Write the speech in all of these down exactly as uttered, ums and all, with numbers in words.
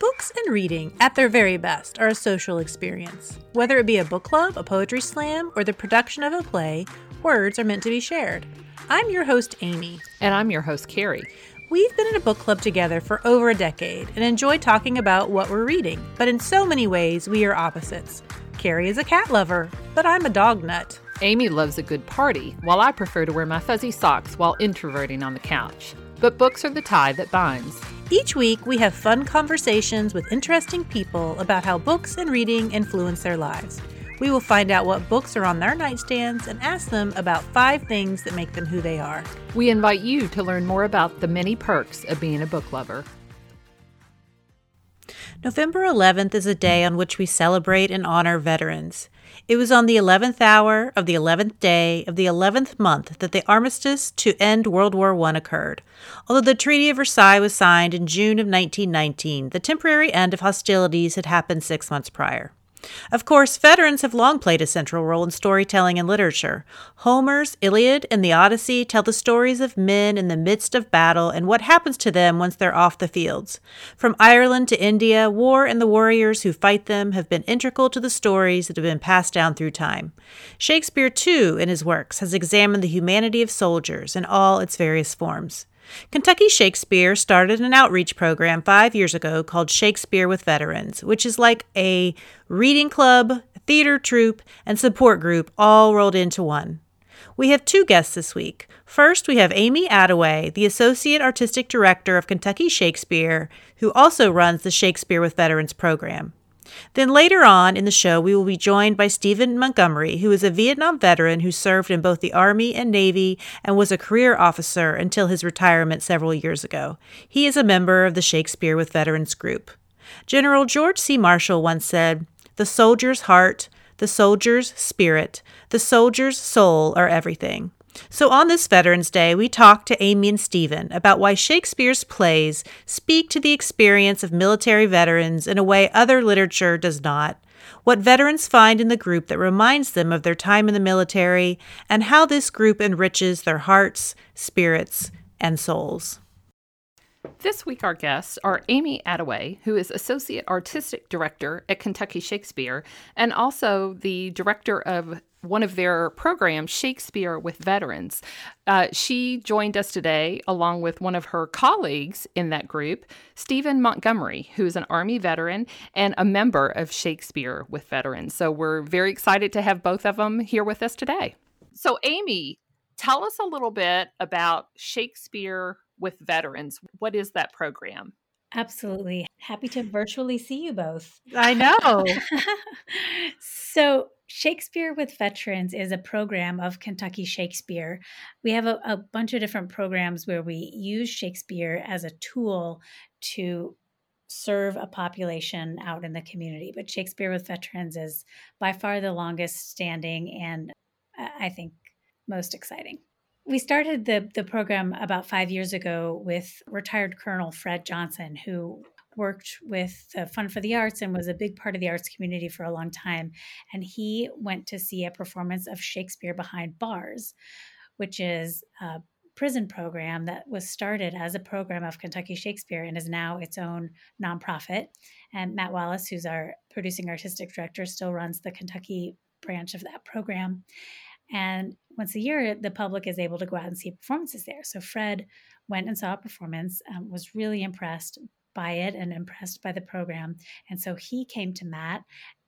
Books and reading, at their very best, are a social experience. Whether it be a book club, a poetry slam, or the production of a play, words are meant to be shared. I'm your host, Amy. And I'm your host, Carrie. We've been in a book club together for over a decade and enjoy talking about what we're reading, but in so many ways, we are opposites. Carrie is a cat lover, but I'm a dog nut. Amy loves a good party, while I prefer to wear my fuzzy socks while introverting on the couch. But books are the tie that binds. Each week, we have fun conversations with interesting people about how books and reading influence their lives. We will find out what books are on their nightstands and ask them about five things that make them who they are. We invite you to learn more about the many perks of being a book lover. November eleventh is a day on which we celebrate and honor veterans. It was on the eleventh hour of the eleventh day of the eleventh month that the armistice to end World War One occurred. Although the Treaty of Versailles was signed in June of nineteen nineteen, the temporary end of hostilities had happened six months prior. Of course, veterans have long played a central role in storytelling and literature. Homer's Iliad and the Odyssey tell the stories of men in the midst of battle and what happens to them once they're off the fields. From Ireland to India, war and the warriors who fight them have been integral to the stories that have been passed down through time. Shakespeare, too, in his works, has examined the humanity of soldiers in all its various forms. Kentucky Shakespeare started an outreach program five years ago called Shakespeare with Veterans, which is like a reading club, theater troupe, and support group all rolled into one. We have two guests this week. First, we have Amy Attaway, the Associate Artistic Director of Kentucky Shakespeare, who also runs the Shakespeare with Veterans program. Then later on in the show, we will be joined by Stephen Montgomery, who is a Vietnam veteran who served in both the Army and Navy and was a career officer until his retirement several years ago. He is a member of the Shakespeare with Veterans group. General George C. Marshall once said, "The soldier's heart, the soldier's spirit, the soldier's soul are everything." So on this Veterans Day, we talked to Amy and Stephen about why Shakespeare's plays speak to the experience of military veterans in a way other literature does not, what veterans find in the group that reminds them of their time in the military, and how this group enriches their hearts, spirits, and souls. This week, our guests are Amy Attaway, who is Associate Artistic Director at Kentucky Shakespeare, and also the Director of one of their programs, Shakespeare with Veterans. Uh, she joined us today along with one of her colleagues in that group, Stephen Montgomery, who is an Army veteran and a member of Shakespeare with Veterans. So we're very excited to have both of them here with us today. So Amy, tell us a little bit about Shakespeare with Veterans. What is that program? Absolutely. Happy to virtually see you both. I know. So Shakespeare with Veterans is a program of Kentucky Shakespeare. We have a, a bunch of different programs where we use Shakespeare as a tool to serve a population out in the community. But Shakespeare with Veterans is by far the longest standing and I think most exciting. We started the, the program about five years ago with retired Colonel Fred Johnson, who worked with the Fund for the Arts and was a big part of the arts community for a long time. And he went to see a performance of Shakespeare Behind Bars, which is a prison program that was started as a program of Kentucky Shakespeare and is now its own nonprofit. And Matt Wallace, who's our producing artistic director, still runs the Kentucky branch of that program. And once a year, the public is able to go out and see performances there. So Fred went and saw a performance, um, was really impressed by it and impressed by the program. And so he came to Matt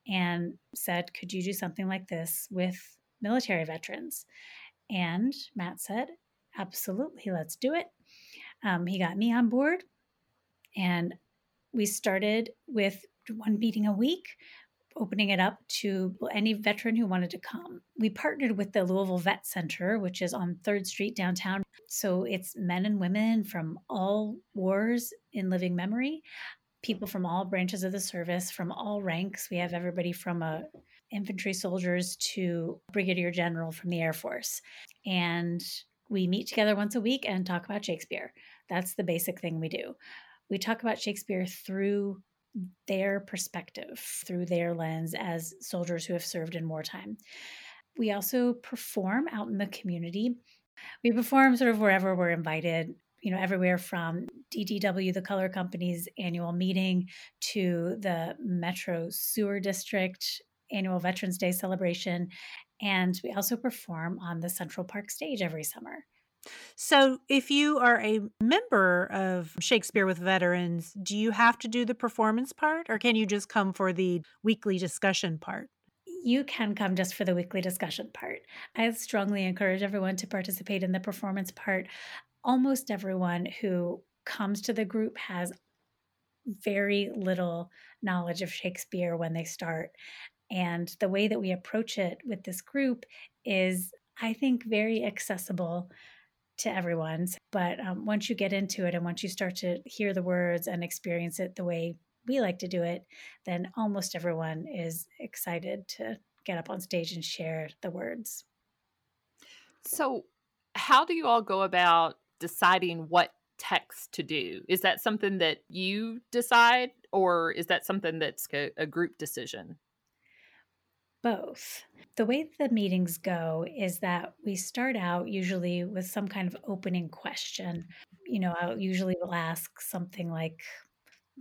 and said, "Could you do something like this with military veterans?" And Matt said, "Absolutely, let's do it." Um, he got me on board. And we started with one meeting a week, opening it up to any veteran who wanted to come. We partnered with the Louisville Vet Center, which is on third Street downtown. So it's men and women from all wars in living memory, people from all branches of the service, from all ranks. We have everybody from uh, infantry soldiers to brigadier general from the Air Force. And we meet together once a week and talk about Shakespeare. That's the basic thing we do. We talk about Shakespeare through their perspective, through their lens as soldiers who have served in wartime. We also perform out in the community. We perform sort of wherever we're invited. you know, everywhere from D D W, the color company's annual meeting, to the Metro Sewer District annual Veterans Day celebration. And we also perform on the Central Park stage every summer. So if you are a member of Shakespeare with Veterans, do you have to do the performance part, or can you just come for the weekly discussion part? You can come just for the weekly discussion part. I strongly encourage everyone to participate in the performance part. Almost everyone who comes to the group has very little knowledge of Shakespeare when they start. And the way that we approach it with this group is, I think, very accessible to everyone. But um, once you get into it and once you start to hear the words and experience it the way we like to do it, then almost everyone is excited to get up on stage and share the words. So how do you all go about deciding what text to do? Is that something that you decide, or is that something that's a, a group decision? Both. The way the meetings go is that we start out usually with some kind of opening question. You know, I usually will ask something like,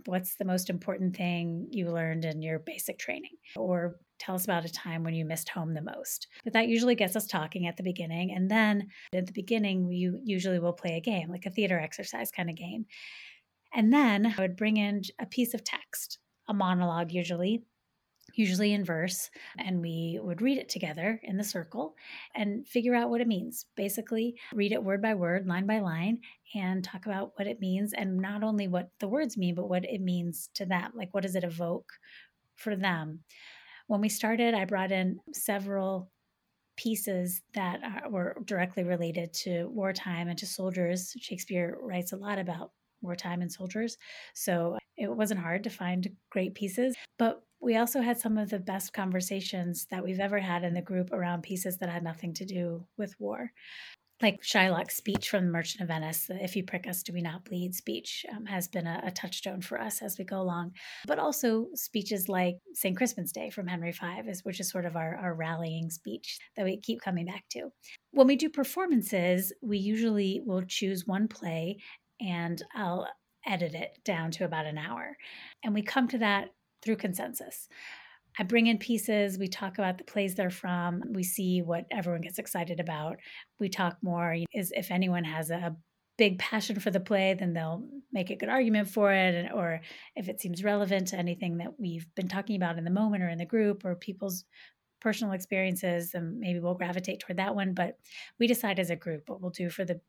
what's the most important thing you learned in your basic training? Or tell us about a time when you missed home the most. But that usually gets us talking at the beginning. And then at the beginning, we usually will play a game, like a theater exercise kind of game. And then I would bring in a piece of text, a monologue usually, usually in verse, and we would read it together in the circle and figure out what it means. Basically, read it word by word, line by line, and talk about what it means, and not only what the words mean, but what it means to them. Like, what does it evoke for them? When we started, I brought in several pieces that were directly related to wartime and to soldiers. Shakespeare writes a lot about wartime and soldiers, so it wasn't hard to find great pieces. But we also had some of the best conversations that we've ever had in the group around pieces that had nothing to do with war. Like Shylock's speech from The Merchant of Venice, the "If you prick us, do we not bleed" speech um, has been a, a touchstone for us as we go along. But also speeches like Saint Crispin's Day from Henry the Fifth, is, which is sort of our, our rallying speech that we keep coming back to. When we do performances, we usually will choose one play, and I'll edit it down to about an hour. And we come to that through consensus. I bring in pieces, we talk about the plays they're from, we see what everyone gets excited about, we talk more. Is if anyone has a big passion for the play, then they'll make a good argument for it, or if it seems relevant to anything that we've been talking about in the moment or in the group or people's personal experiences, then maybe we'll gravitate toward that one. But we decide as a group what we'll do for the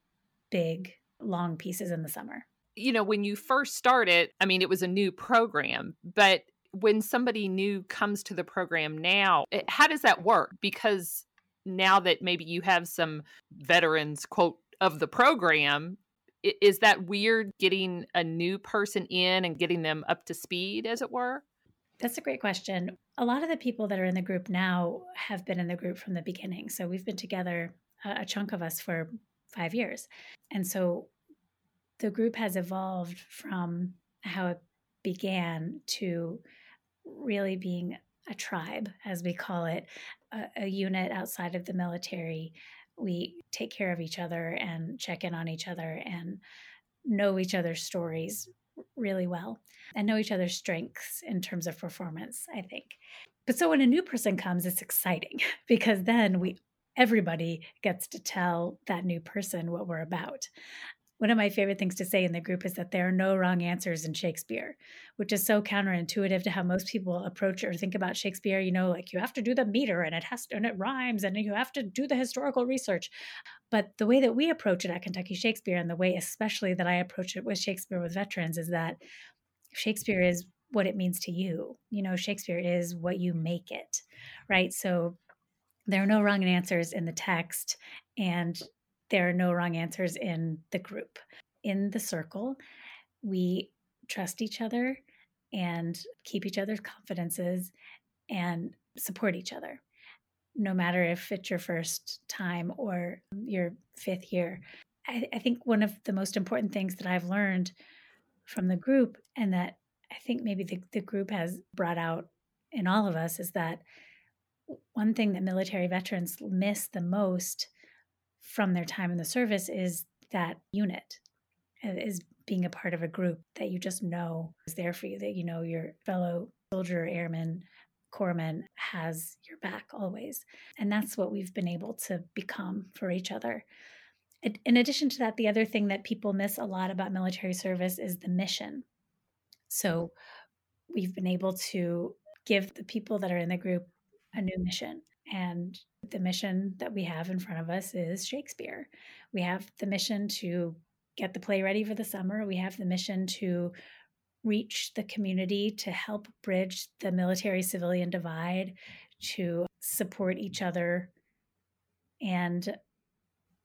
big, long pieces in the summer. You know, when you first started, I mean, it was a new program, but when somebody new comes to the program now, it, how does that work? Because now that maybe you have some veterans, quote, of the program, it, is that weird getting a new person in and getting them up to speed, as it were? That's a great question. A lot of the people that are in the group now have been in the group from the beginning. So we've been together, uh, a chunk of us, for five years. And so the group has evolved from how it began to really being a tribe, as we call it, a, a unit outside of the military. We take care of each other and check in on each other and know each other's stories really well and know each other's strengths in terms of performance, I think. But so when a new person comes, it's exciting because then we everybody gets to tell that new person what we're about. One of my favorite things to say in the group is that there are no wrong answers in Shakespeare, which is so counterintuitive to how most people approach or think about Shakespeare. You know, like you have to do the meter and it has to, and it rhymes and you have to do the historical research. But the way that we approach it at Kentucky Shakespeare, and the way especially that I approach it with Shakespeare with Veterans, is that Shakespeare is what it means to you. You know, Shakespeare is what you make it, right? So there are no wrong answers in the text, and there are no wrong answers in the group. In the circle, we trust each other and keep each other's confidences and support each other, no matter if it's your first time or your fifth year. I, I think one of the most important things that I've learned from the group, and that I think maybe the, the group has brought out in all of us, is that one thing that military veterans miss the most from their time in the service is that unit, is being a part of a group that you just know is there for you, that you know your fellow soldier, airman, corpsman has your back always. And that's what we've been able to become for each other. In addition to that, the other thing that people miss a lot about military service is the mission. So we've been able to give the people that are in the group a new mission. And the mission that we have in front of us is Shakespeare. We have the mission to get the play ready for the summer. We have the mission to reach the community, to help bridge the military-civilian divide, to support each other, and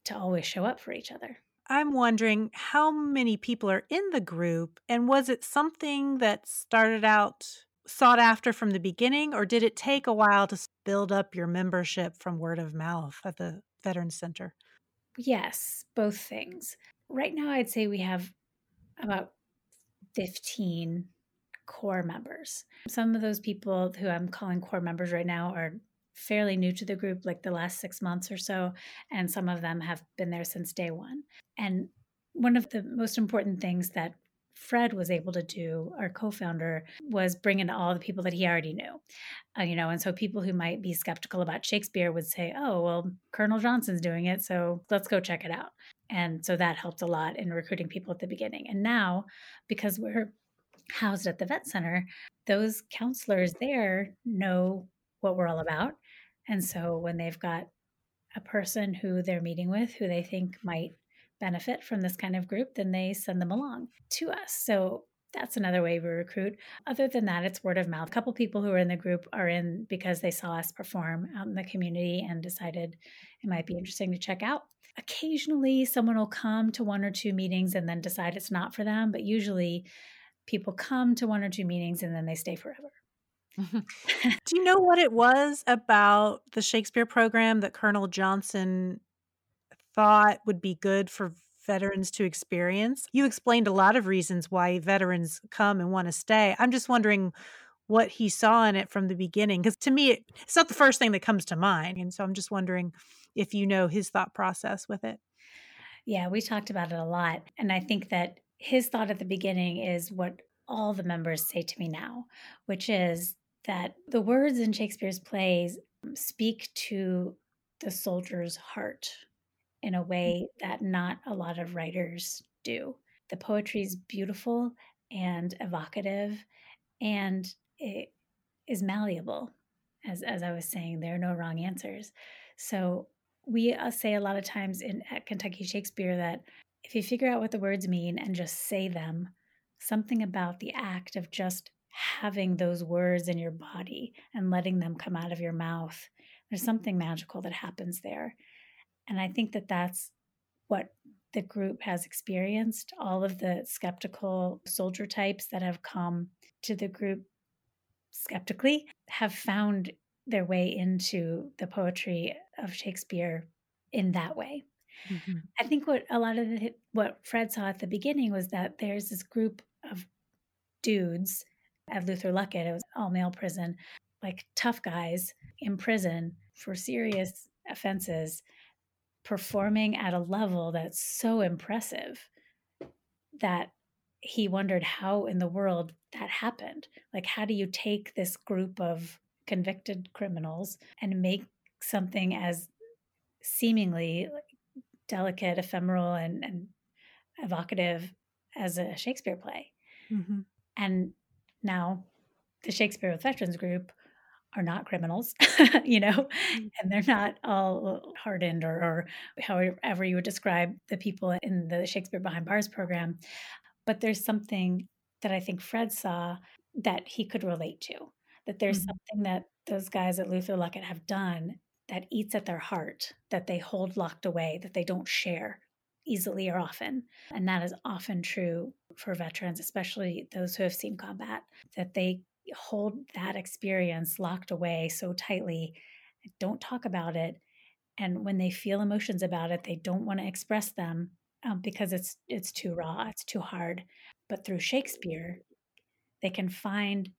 to always show up for each other. I'm wondering how many people are in the group, and was it something that started out sought after from the beginning, or did it take a while to build up your membership from word of mouth at the Veterans Center? Yes, both things. Right now, I'd say we have about fifteen core members. Some of those people who I'm calling core members right now are fairly new to the group, like the last six months or so, and some of them have been there since day one. And one of the most important things that Fred was able to do, our co-founder, was bring in all the people that he already knew, uh, you know, and so people who might be skeptical about Shakespeare would say, oh, well, Colonel Johnson's doing it, so let's go check it out. And so that helped a lot in recruiting people at the beginning. And now, because we're housed at the Vet Center, those counselors there know what we're all about. And so when they've got a person who they're meeting with, who they think might benefit from this kind of group, then they send them along to us. So that's another way we recruit. Other than that, it's word of mouth. A couple people who are in the group are in because they saw us perform out in the community and decided it might be interesting to check out. Occasionally, someone will come to one or two meetings and then decide it's not for them. But usually people come to one or two meetings and then they stay forever. Do you know what it was about the Shakespeare program that Colonel Johnson thought would be good for veterans to experience? You explained a lot of reasons why veterans come and want to stay. I'm just wondering what he saw in it from the beginning, because to me, it's not the first thing that comes to mind. And so I'm just wondering if you know his thought process with it. Yeah, we talked about it a lot. And I think that his thought at the beginning is what all the members say to me now, which is that the words in Shakespeare's plays speak to the soldier's heart in a way that not a lot of writers do. The poetry is beautiful and evocative, and it is malleable. As, as I was saying, there are no wrong answers. So we uh, say a lot of times in at Kentucky Shakespeare that if you figure out what the words mean and just say them, something about the act of just having those words in your body and letting them come out of your mouth, there's something magical that happens there. And I think that that's what the group has experienced. All of the skeptical soldier types that have come to the group skeptically have found their way into the poetry of Shakespeare in that way. Mm-hmm. I think what a lot of the, what Fred saw at the beginning was that there's this group of dudes at Luther Luckett, it was all male prison, like tough guys in prison for serious offenses, performing at a level that's so impressive that he wondered how in the world that happened. Like, how do you take this group of convicted criminals and make something as seemingly delicate, ephemeral, and, and evocative as a Shakespeare play? Mm-hmm. And now the Shakespeare with Veterans group are not criminals, you know, and they're not all hardened or, or however you would describe the people in the Shakespeare Behind Bars program. But there's something that I think Fred saw that he could relate to, that there's mm-hmm. something that those guys at Luther Luckett have done that eats at their heart, that they hold locked away, that they don't share easily or often. And that is often true for veterans, especially those who have seen combat, that they hold that experience locked away so tightly, don't talk about it. And when they feel emotions about it, they don't want to express them um, because it's it's too raw, it's too hard. But through Shakespeare, they can find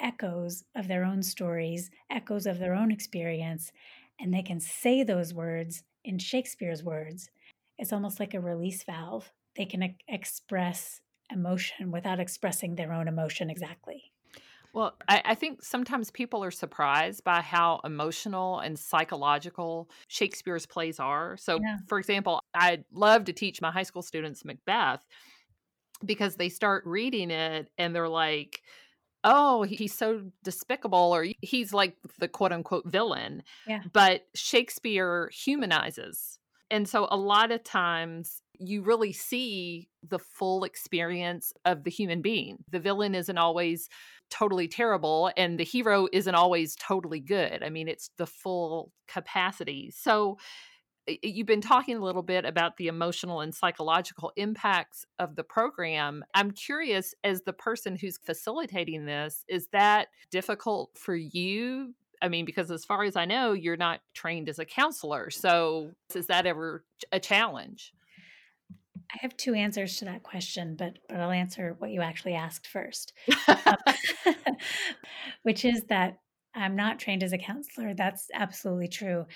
echoes of their own stories, echoes of their own experience, and they can say those words in Shakespeare's words. It's almost like a release valve they can e- express emotion without expressing their own emotion exactly. Well, I, I think sometimes people are surprised by how emotional and psychological Shakespeare's plays are. So, yeah. For example, I love to teach my high school students Macbeth because they start reading it and they're like, oh, he's so despicable, or he's like the quote unquote villain. Yeah. But Shakespeare humanizes. And so a lot of times you really see the full experience of the human being. The villain isn't always totally terrible and the hero isn't always totally good. I mean, it's the full capacity. So you've been talking a little bit about the emotional and psychological impacts of the program. I'm curious, as the person who's facilitating this, is that difficult for you? I mean, because as far as I know, you're not trained as a counselor. So is that ever a challenge? I have two answers to that question, but but I'll answer what you actually asked first, um, which is that I'm not trained as a counselor. That's absolutely true.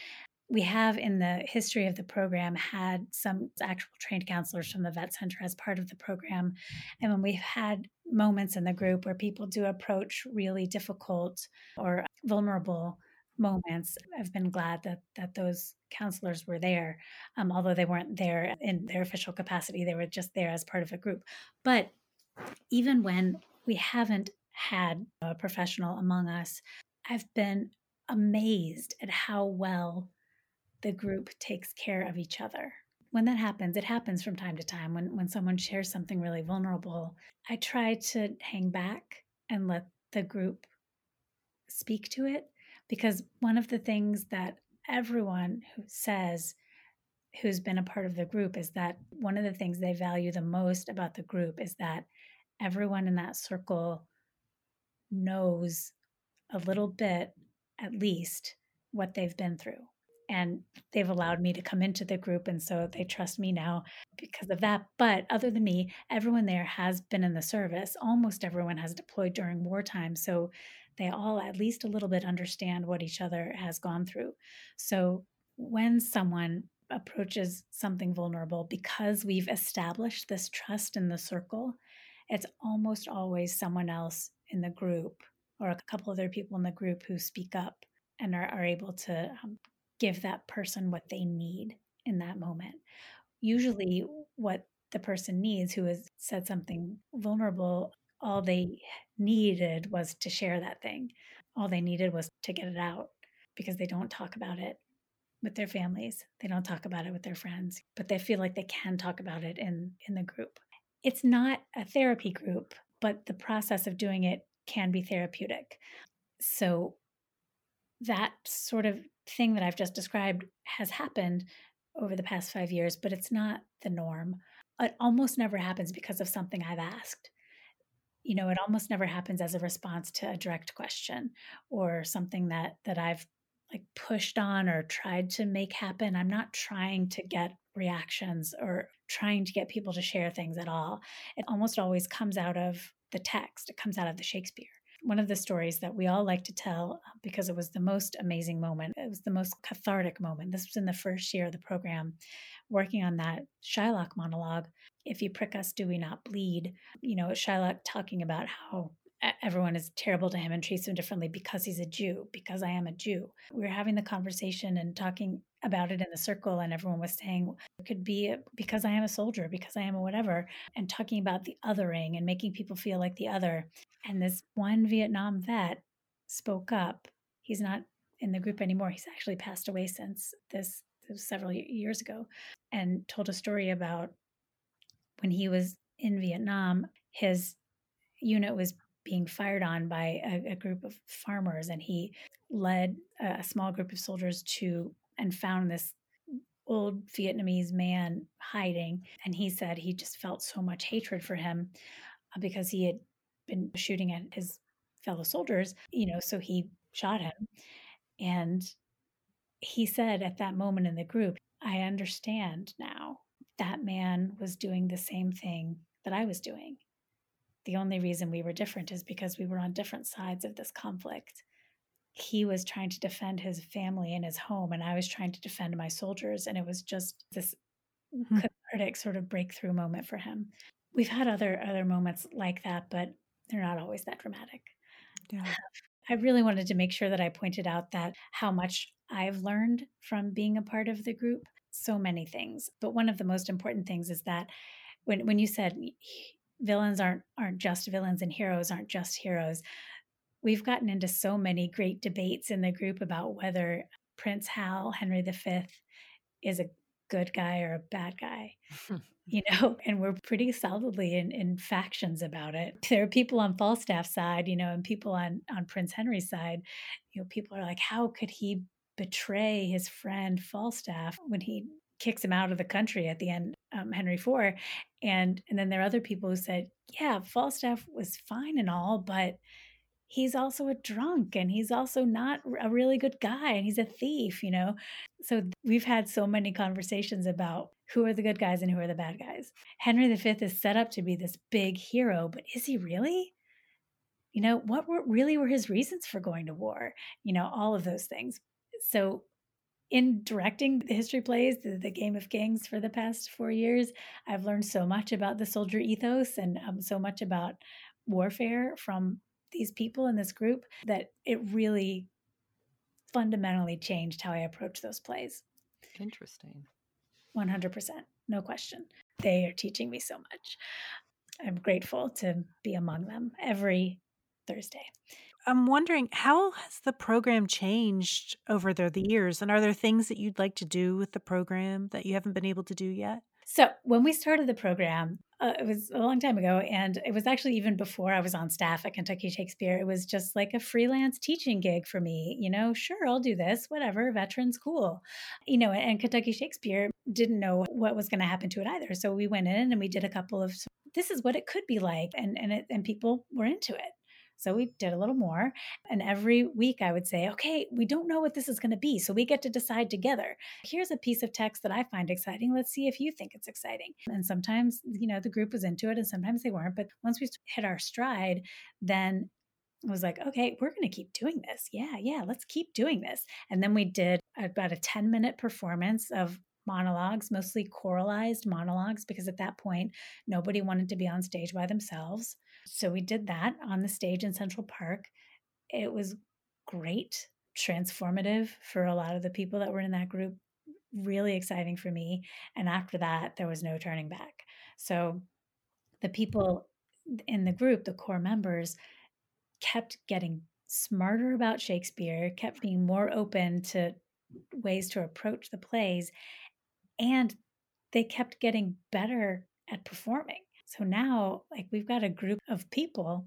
We have in the history of the program had some actual trained counselors from the Vet Center as part of the program. And when we've had moments in the group where people do approach really difficult or vulnerable moments, I've been glad that that those counselors were there, um, although they weren't there in their official capacity. They were just there as part of a group. But even when we haven't had a professional among us, I've been amazed at how well the group takes care of each other. When that happens, it happens from time to time. When when someone shares something really vulnerable, I try to hang back and let the group speak to it. Because one of the things that everyone who says who's been a part of the group is that one of the things they value the most about the group is that everyone in that circle knows a little bit, at least, what they've been through. And they've allowed me to come into the group. And so they trust me now because of that. But other than me, everyone there has been in the service. Almost everyone has deployed during wartime. So they all at least a little bit understand what each other has gone through. So when someone approaches something vulnerable, because we've established this trust in the circle, it's almost always someone else in the group or a couple other people in the group who speak up and are, are able to um, give that person what they need in that moment. Usually what the person needs who has said something vulnerable, all they needed was to share that thing. All they needed was to get it out because they don't talk about it with their families. They don't talk about it with their friends, but they feel like they can talk about it in, in the group. It's not a therapy group, but the process of doing it can be therapeutic. So that sort of thing that I've just described has happened over the past five years, but it's not the norm. It almost never happens because of something I've asked. You know, it almost never happens as a response to a direct question or something that that I've like pushed on or tried to make happen. I'm not trying to get reactions or trying to get people to share things at all. It almost always comes out of the text. It comes out of the Shakespeare. One of the stories that we all like to tell, because it was the most amazing moment, it was the most cathartic moment. This was in the first year of the program, working on that Shylock monologue, "If you prick us, do we not bleed?" You know, Shylock talking about how everyone is terrible to him and treats him differently because he's a Jew, because I am a Jew. We were having the conversation and talking about it in the circle, and everyone was saying, it could be because I am a soldier, because I am a whatever, and talking about the othering and making people feel like the other. And this one Vietnam vet spoke up. He's not in the group anymore. He's actually passed away since this, this several years ago, and told a story about when he was in Vietnam, his unit was being fired on by a, a group of farmers, and he led a small group of soldiers to and found this old Vietnamese man hiding. And he said he just felt so much hatred for him because he had been shooting at his fellow soldiers, you know, so he shot him. And he said at that moment in the group, I understand now. That man was doing the same thing that I was doing. The only reason we were different is because we were on different sides of this conflict. He was trying to defend his family and his home, and I was trying to defend my soldiers. And it was just this mm-hmm. critics sort of breakthrough moment for him. We've had other other moments like that, but they're not always that dramatic. Yeah. I really wanted to make sure that I pointed out that how much I've learned from being a part of the group, so many things. But one of the most important things is that when when you said villains aren't aren't just villains and heroes aren't just heroes, we've gotten into so many great debates in the group about whether Prince Hal, Henry the Fifth, is a good guy or a bad guy, you know, and we're pretty solidly in, in factions about it. There are people on Falstaff's side, you know, and people on, on Prince Henry's side. You know, people are like, how could he betray his friend Falstaff when he kicks him out of the country at the end, um, Henry the Fourth. And, and then there are other people who said, yeah, Falstaff was fine and all, but he's also a drunk and he's also not a really good guy and he's a thief, you know? So we've had so many conversations about who are the good guys and who are the bad guys. Henry the Fifth is set up to be this big hero, but is he really? You know, what were, really were his reasons for going to war? You know, all of those things. So in directing the history plays, the, the Game of Kings for the past four years, I've learned so much about the soldier ethos and um, so much about warfare from these people in this group that it really fundamentally changed how I approach those plays. Interesting. one hundred percent. No question. They are teaching me so much. I'm grateful to be among them every Thursday. I'm wondering, how has the program changed over the, the years? And are there things that you'd like to do with the program that you haven't been able to do yet? So when we started the program, uh, it was a long time ago, and it was actually even before I was on staff at Kentucky Shakespeare. It was just like a freelance teaching gig for me. You know, sure, I'll do this, whatever, veterans, cool. You know, and Kentucky Shakespeare didn't know what was going to happen to it either. So we went in and we did a couple of, this is what it could be like, and and it, and people were into it. So we did a little more. And every week I would say, okay, we don't know what this is going to be. So we get to decide together. Here's a piece of text that I find exciting. Let's see if you think it's exciting. And sometimes, you know, the group was into it and sometimes they weren't. But once we hit our stride, then I was like, okay, we're going to keep doing this. Yeah, yeah, let's keep doing this. And then we did about a ten minute performance of monologues, mostly choralized monologues, because at that point, nobody wanted to be on stage by themselves. So we did that on the stage in Central Park. It was great, transformative for a lot of the people that were in that group, really exciting for me. And after that, there was no turning back. So the people in the group, the core members, kept getting smarter about Shakespeare, kept being more open to ways to approach the plays, and they kept getting better at performing. So now, like, we've got a group of people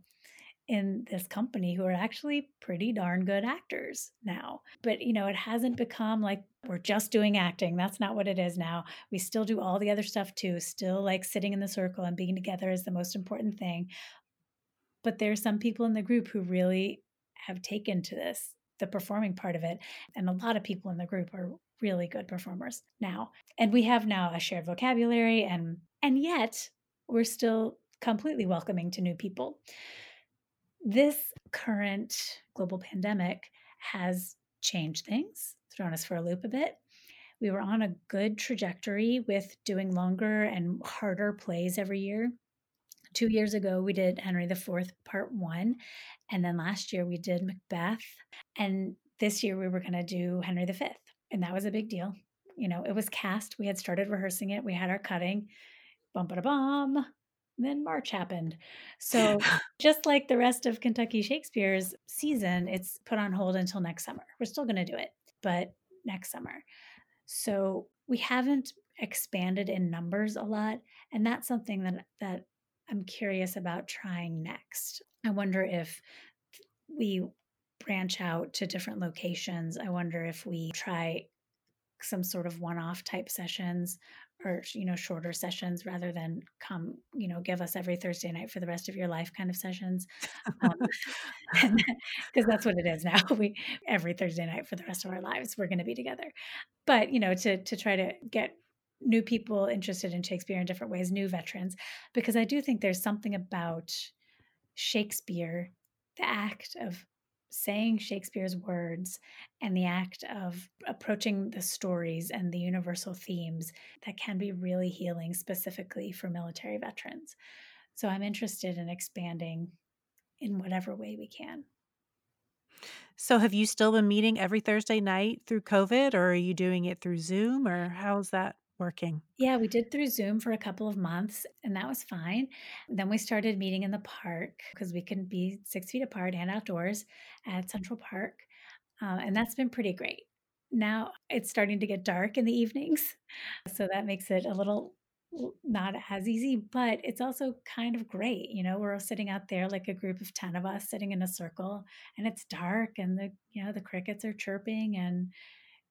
in this company who are actually pretty darn good actors now. But, you know, it hasn't become like we're just doing acting. That's not what it is now. We still do all the other stuff too, still like sitting in the circle and being together is the most important thing. But there are some people in the group who really have taken to this, the performing part of it. And a lot of people in the group are really good performers now. And we have now a shared vocabulary, and and yet we're still completely welcoming to new people. This current global pandemic has changed things, thrown us for a loop a bit. We were on a good trajectory with doing longer and harder plays every year. Two years ago, we did Henry the Fourth, part one. And then last year we did Macbeth. And this year we were going to do Henry the Fifth. And that was a big deal. You know, it was cast. We had started rehearsing it. We had our cutting. Bum, ba, bum. Then March happened. So just like the rest of Kentucky Shakespeare's season, it's put on hold until next summer. We're still going to do it, but next summer. So we haven't expanded in numbers a lot. And that's something that, that I'm curious about trying next. I wonder if we branch out to different locations. I wonder if we try some sort of one-off type sessions, or, you know, shorter sessions rather than come, you know, give us every Thursday night for the rest of your life kind of sessions. Um, because that's what it is now. We, every Thursday night for the rest of our lives, we're going to be together. But, you know, to to try to get new people interested in Shakespeare in different ways, new veterans, because I do think there's something about Shakespeare, the act of saying Shakespeare's words and the act of approaching the stories and the universal themes that can be really healing, specifically for military veterans. So I'm interested in expanding in whatever way we can. So have you still been meeting every Thursday night through COVID, or are you doing it through Zoom, or how's that working? Yeah, we did through Zoom for a couple of months, and that was fine. Then we started meeting in the park because we can be six feet apart and outdoors at Central Park. Um, and that's been pretty great. Now it's starting to get dark in the evenings, so that makes it a little not as easy, but it's also kind of great. You know, we're all sitting out there like a group of ten of us sitting in a circle, and it's dark, and the, you know, the crickets are chirping, and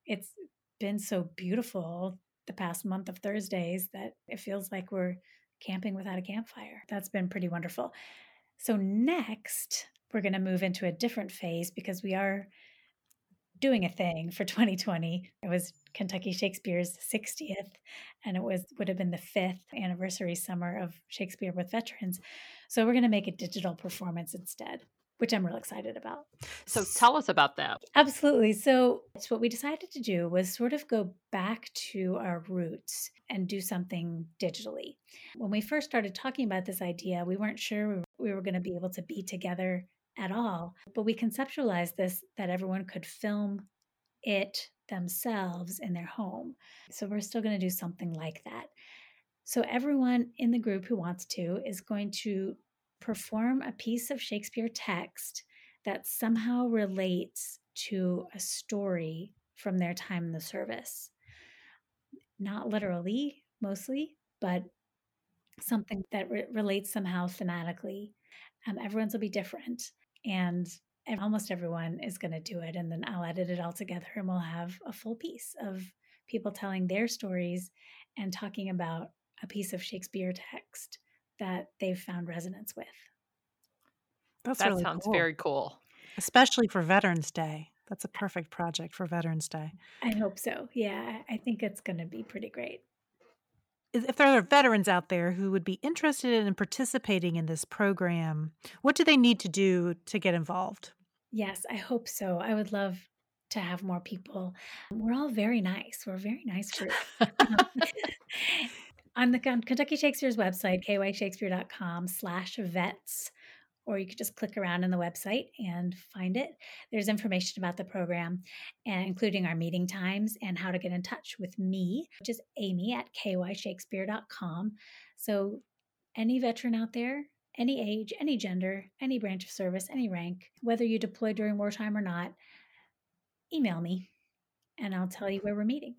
it's been so beautiful the past month of Thursdays that it feels like we're camping without a campfire. That's been pretty wonderful. So next, we're going to move into a different phase because we are doing a thing for twenty twenty. It was Kentucky Shakespeare's sixtieth, and it was would have been the fifth anniversary summer of Shakespeare with Veterans. So we're going to make a digital performance instead, which I'm real excited about. So tell us about that. Absolutely. So, so what we decided to do was sort of go back to our roots and do something digitally. When we first started talking about this idea, we weren't sure we were going to be able to be together at all. But we conceptualized this that everyone could film it themselves in their home. So we're still going to do something like that. So everyone in the group who wants to is going to perform a piece of Shakespeare text that somehow relates to a story from their time in the service. Not literally, mostly, but something that re- relates somehow thematically. Um, everyone's will be different. And almost everyone is going to do it. And then I'll edit it all together and we'll have a full piece of people telling their stories and talking about a piece of Shakespeare text that they've found resonance with. That's that really sounds cool. Very cool. Especially for Veterans Day. That's a perfect project for Veterans Day. I hope so. Yeah, I think it's going to be pretty great. If there are veterans out there who would be interested in participating in this program, what do they need to do to get involved? Yes, I hope so. I would love to have more people. We're all very nice. We're a very nice group. On the on Kentucky Shakespeare's website, kyshakespeare.com slash vets, or you could just click around on the website and find it. There's information about the program, and including our meeting times and how to get in touch with me, which is Amy at kyshakespeare dot com. So any veteran out there, any age, any gender, any branch of service, any rank, whether you deploy during wartime or not, email me. And I'll tell you where we're meeting.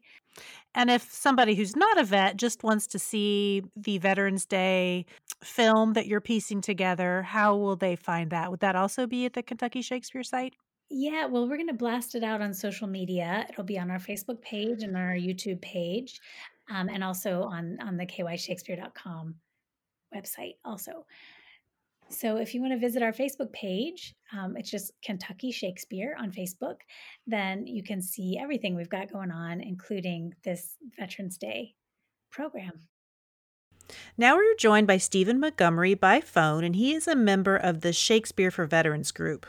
And if somebody who's not a vet just wants to see the Veterans Day film that you're piecing together, how will they find that? Would that also be at the Kentucky Shakespeare site? Yeah, well, we're going to blast it out on social media. It'll be on our Facebook page and our YouTube page, um, and also on, on the kyshakespeare dot com website also. So if you want to visit our Facebook page, um, it's just Kentucky Shakespeare on Facebook, then you can see everything we've got going on, including this Veterans Day program. Now we're joined by Stephen Montgomery by phone, and he is a member of the Shakespeare for Veterans group.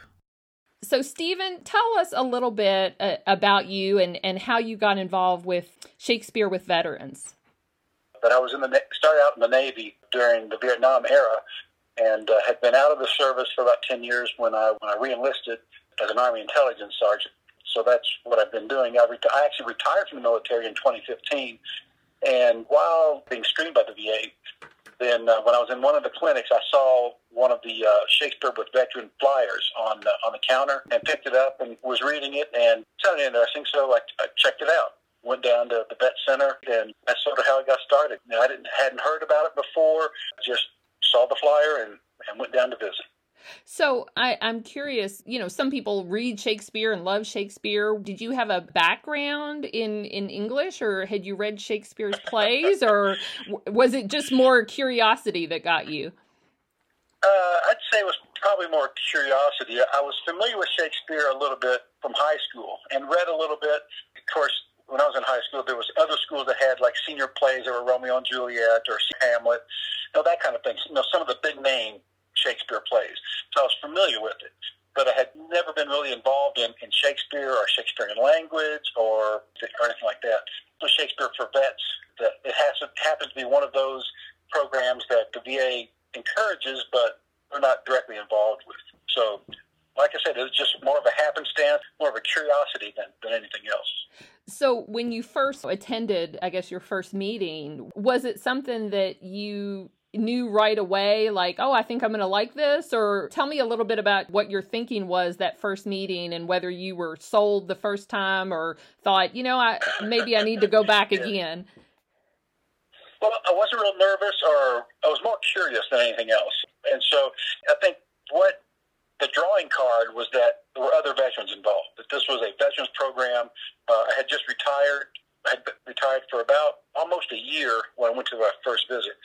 So Stephen, tell us a little bit uh, about you and, and how you got involved with Shakespeare with Veterans. But I was in the started out in the Navy during the Vietnam era, and uh, had been out of the service for about ten years when I when I re-enlisted as an Army intelligence sergeant. So that's what I've been doing. I, re- I actually retired from the military in twenty fifteen, and while being screened by the V A, then uh, when I was in one of the clinics, I saw one of the uh, Shakespeare with Veteran flyers on uh, on the counter and picked it up and was reading it and sounded interesting, so I, I checked it out. Went down to the vet center, and that's sort of how it got started. Now, I didn't hadn't heard about it before, just saw the flyer and, and went down to visit. So I, I'm curious, you know, some people read Shakespeare and love Shakespeare. Did you have a background in, in English, or had you read Shakespeare's plays, or was it just more curiosity that got you? Uh, I'd say it was probably more curiosity. I was familiar with Shakespeare a little bit from high school and read a little bit. Of course, when I was in high school, there was other schools that had like senior plays that were Romeo and Juliet or Hamlet. You know, that kind of thing. You know, some of the big name Shakespeare plays. So I was familiar with it. but I had never been really involved in, in Shakespeare or Shakespearean language or, or anything like that. With Shakespeare for Vets, that it has to, happens to be one of those programs that the V A encourages, but we're not directly involved with. So, like I said, it was just more of a happenstance, more of a curiosity than, than anything else. So when you first attended, I guess, your first meeting, was it something that you knew right away, like, oh, I think I'm going to like this? Or tell me a little bit about what your thinking was that first meeting and whether you were sold the first time or thought, you know, I maybe I need to go back yeah. again. Well, I wasn't real nervous, or I was more curious than anything else. And so I think what the drawing card was that there were other veterans involved, that this was a veterans program. Uh, I had just retired. I had retired for about almost a year when I went to my first visit.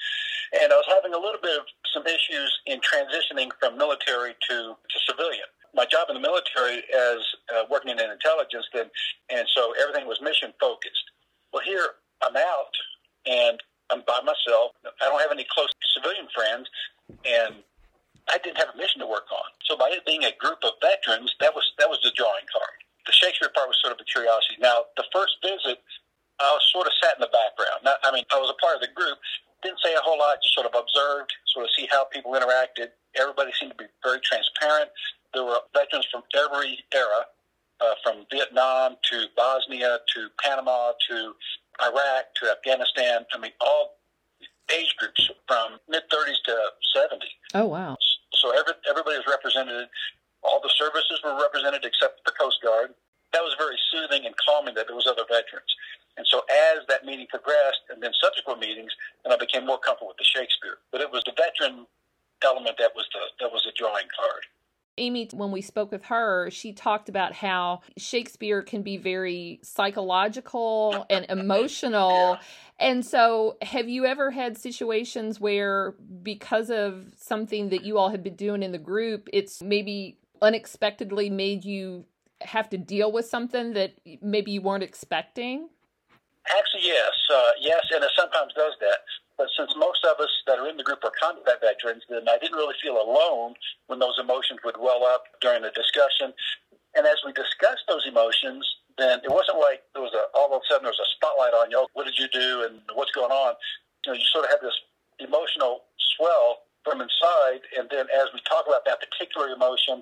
And I was having a little bit of some issues in transitioning from military to, to civilian. My job in the military as uh, working in intelligence, and, and so everything was mission-focused. Well, here I'm out, and I'm by myself. I don't have any close civilian friends, and I didn't have a mission to work on. So by it being a group of veterans, that was that was the drawing card. The Shakespeare part was sort of a curiosity. Now, the first visit, I was sort of sat in the background. Not, I mean, I was a part of the group. Didn't say a whole lot, just sort of observed, sort of see how people interacted. Everybody seemed to be very transparent. There were veterans from every era, uh, from Vietnam to Bosnia to Panama to Iraq to Afghanistan. I mean, all age groups from mid-thirties to seventy. Oh, wow. So every, everybody was represented. All the services were represented except the Coast Guard. That was very soothing and calming that there was other veterans. And so as that meeting progressed and then subsequent meetings, and I became more comfortable with the Shakespeare. But it was the veteran element that was the, that was the drawing card. Amy, when we spoke with her, she talked about how Shakespeare can be very psychological and emotional. Yeah. And so have you ever had situations where because of something that you all had been doing in the group, it's maybe unexpectedly made you have to deal with something that maybe you weren't expecting? Actually, yes. Uh, yes, and it sometimes does that. But since most of us that are in the group are combat veterans, then I didn't really feel alone when those emotions would well up during the discussion. And as we discussed those emotions, then it wasn't like there was a, all of a sudden there was a spotlight on you. What did you do and what's going on? You know, you sort of have this emotional swell from inside. And then as we talk about that particular emotion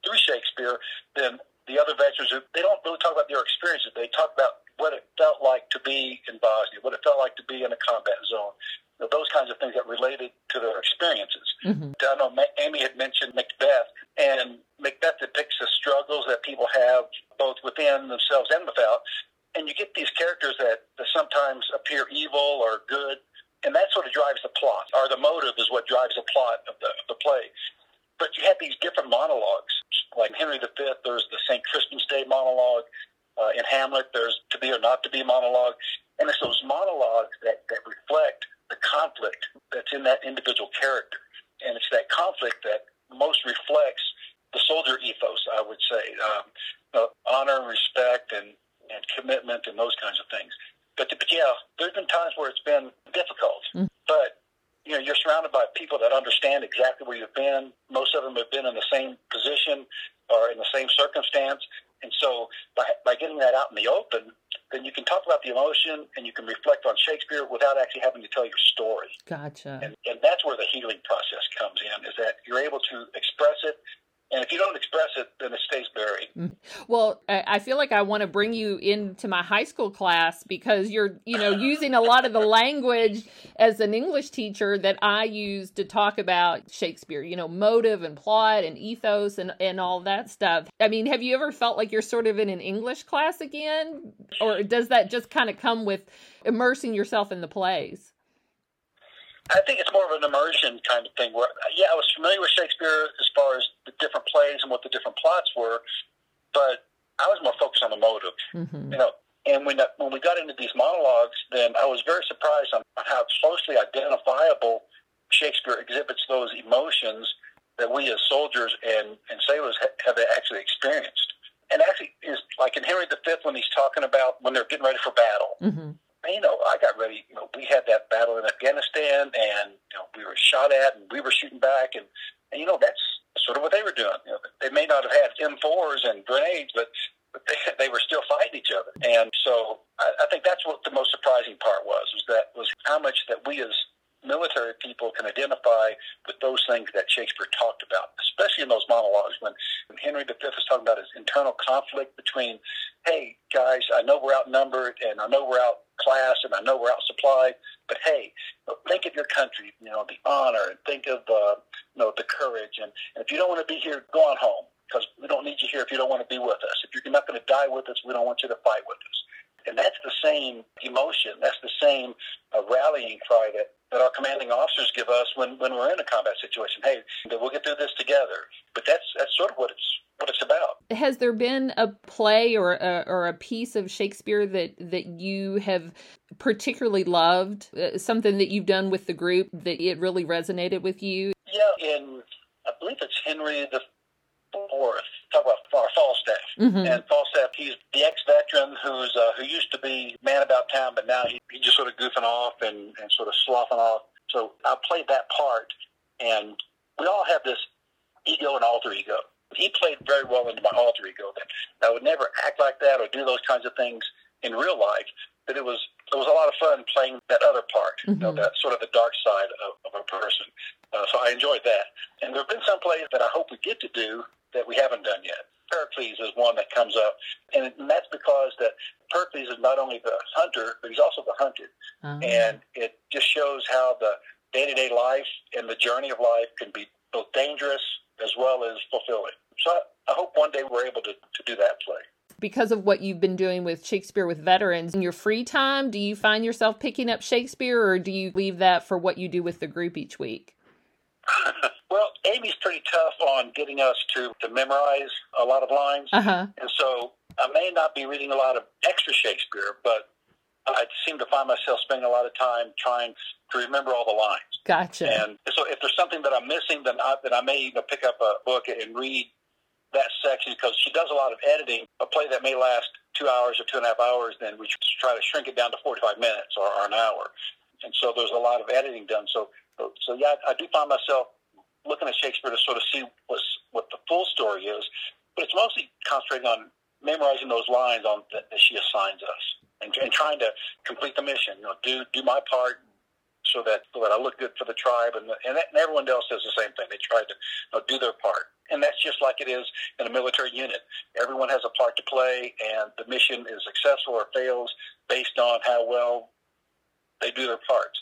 through Shakespeare, then the other veterans, they don't really talk about their experiences. They talk about what it felt like to be in Bosnia, what it felt like to be in a combat zone, you know, those kinds of things that related to their experiences. Mm-hmm. I know Amy had mentioned Macbeth, and Macbeth depicts the struggles that people have both within themselves and without. And you get these characters that, that sometimes appear evil or good, and that sort of drives the plot, or the motive is what drives the plot of the, of the play. But you have these different monologues. Like Henry the Fifth, there's the Saint Christmas Day monologue. Uh, in Hamlet, there's to be or not to be monologue. And it's those monologues that, that reflect the conflict that's in that individual character. And it's that conflict that most reflects the soldier ethos, I would say. Um, you know, honor and respect and, and commitment and those kinds of things. But, the, but yeah, there's been times where it's been difficult. Mm. But, you know, you're surrounded by people that understand exactly where you've been. Most of them have been in the same position or in the same circumstance. And so by, by getting that out in the open, then you can talk about the emotion and you can reflect on Shakespeare without actually having to tell your story. Gotcha. And, and that's where the healing process comes in, is that you're able to express it. And if you don't express it, then it stays buried. Well, I feel like I want to bring you into my high school class because you're, you know, using a lot of the language as an English teacher that I use to talk about Shakespeare, you know, motive and plot and ethos and, and all that stuff. I mean, have you ever felt like you're sort of in an English class again? Or does that just kind of come with immersing yourself in the plays? I think it's more of an immersion kind of thing where, yeah, I was familiar with Shakespeare as far as the different plays and what the different plots were, but I was more focused on the motive, mm-hmm. you know. And when when we got into these monologues, then I was very surprised on how closely identifiable Shakespeare exhibits those emotions that we as soldiers and, and sailors have actually experienced. And actually, it's like in Henry the Fifth when he's talking about when they're getting ready for battle, mm-hmm. You know, I got ready, you know, we had that battle in Afghanistan and, you know, we were shot at and we were shooting back. And, and you know, that's sort of what they were doing. You know, they may not have had M fours and grenades, but but they, they were still fighting each other. And so I, I think that's what the most surprising part was, was that was how much that we as military people can identify with those things that Shakespeare talked about, especially in those monologues when Henry the Fifth was talking about his internal conflict between, hey, guys, I know we're outnumbered, and I know we're outclassed, and I know we're outsupplied, but hey, think of your country, you know, the honor, and think of uh, you know, the courage, and, and if you don't want to be here, go on home, because we don't need you here if you don't want to be with us. If you're not going to die with us, we don't want you to fight with us. And that's the same emotion, that's the same uh, rallying cry that, that our commanding officers give us when, when we're in a combat situation. Hey, we'll get through this together. But that's that's sort of what it's what it's about. Has there been a play or a, or a piece of Shakespeare that, that you have particularly loved, uh, something that you've done with the group that it really resonated with you? Yeah, in, I believe it's Henry the Fourth. Talk about our Falstaff. Mm-hmm. And Falstaff, he's the ex-veteran who's uh, who used to be man about town, but now he, he's just sort of goofing off and, and sort of sloughing off. So I played that part, and we all have this ego and alter ego. He played very well into my alter ego. That I would never act like that or do those kinds of things in real life, but it was it was a lot of fun playing that other part, mm-hmm. you know, that sort of the dark side of, of a person. Uh, so I enjoyed that. And there have been some plays that I hope we get to do that we haven't done yet. Pericles is one that comes up, and that's because that Pericles is not only the hunter, but he's also the hunted. Uh-huh. And it just shows how the day-to-day life and the journey of life can be both dangerous as well as fulfilling. So I, I hope one day we're able to, to do that play. Because of what you've been doing with Shakespeare with Veterans, in your free time, do you find yourself picking up Shakespeare, or do you leave that for what you do with the group each week? Well, Amy's pretty tough on getting us to, to memorize a lot of lines. Uh-huh. And so I may not be reading a lot of extra Shakespeare, but I seem to find myself spending a lot of time trying to remember all the lines. Gotcha. And so if there's something that I'm missing, then I, then I may you know, pick up a book and read that section, because she does a lot of editing. A play that may last two hours or two and a half hours, then we try to shrink it down to forty-five minutes or, or an hour. And so there's a lot of editing done. So, so, so yeah, I, I do find myself looking at Shakespeare to sort of see what's, what the full story is, but it's mostly concentrating on memorizing those lines on that, that she assigns us, and, and trying to complete the mission. You know, do do my part so that so that I look good for the tribe, and the, and, that, and everyone else does the same thing. They try to you know, do their part, and that's just like it is in a military unit. Everyone has a part to play, and the mission is successful or fails based on how well they do their parts.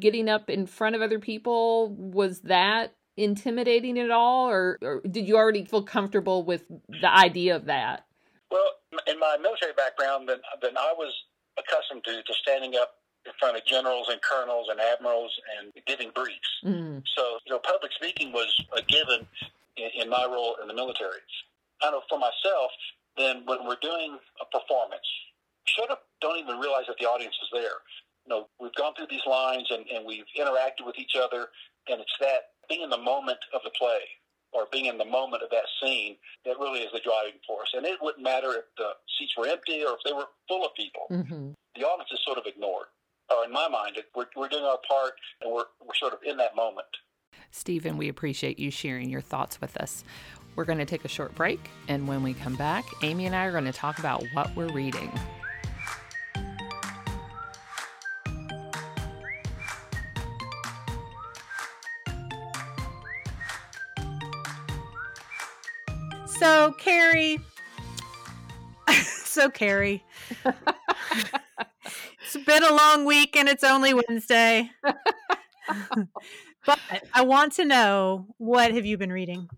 Getting up in front of other people, was that intimidating at all, or, or did you already feel comfortable with the idea of that? Well, in my military background, then, then I was accustomed to, to standing up in front of generals and colonels and admirals and giving briefs. Mm. So, you know, public speaking was a given in, in my role in the military. I know for myself, then when we're doing a performance, sort of don't even realize that the audience is there. You know, we've gone through these lines and, and we've interacted with each other, and it's that being in the moment of the play or being in the moment of that scene that really is the driving force. And it wouldn't matter if the seats were empty or if they were full of people. Mm-hmm. The audience is sort of ignored. Or in my mind, we're, we're doing our part and we're, we're sort of in that moment. Stephen, we appreciate you sharing your thoughts with us. We're going to take a short break. And when we come back, Amy and I are going to talk about what we're reading. So, Carrie, so Carrie, it's been a long week and it's only Wednesday, but I want to know, what have you been reading?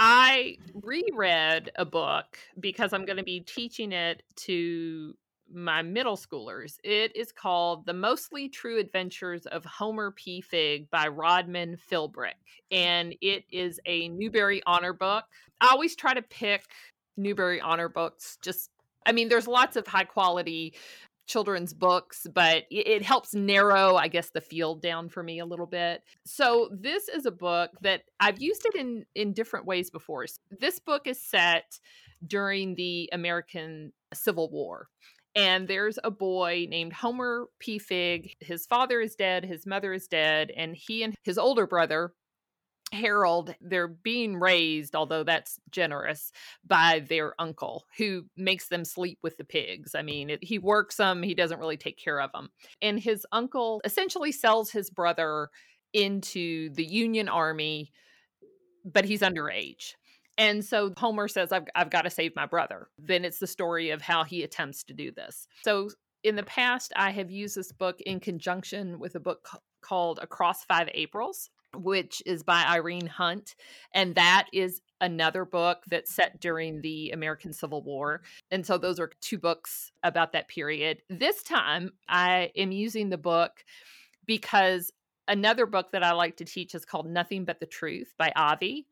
I reread a book because I'm going to be teaching it to my middle schoolers. It is called The Mostly True Adventures of Homer P. Figg by Rodman Philbrick. And it is a Newbery Honor book. I always try to pick Newbery Honor books. Just, I mean, there's lots of high quality children's books, but it, it helps narrow, I guess, the field down for me a little bit. So this is a book that I've used it in, in different ways before. So this book is set during the American Civil War. And there's a boy named Homer P. Figg. His father is dead. His mother is dead. And he and his older brother Harold, they're being raised, although that's generous, by their uncle, who makes them sleep with the pigs. I mean, it, he works them, he doesn't really take care of them. And his uncle essentially sells his brother into the Union Army, but he's underage. And so Homer says, I've, I've got to save my brother. Then it's the story of how he attempts to do this. So in the past, I have used this book in conjunction with a book called Across Five Aprils, which is by Irene Hunt. And that is another book that's set during the American Civil War. And so those are two books about that period. This time I am using the book because another book that I like to teach is called Nothing But the Truth by Avi.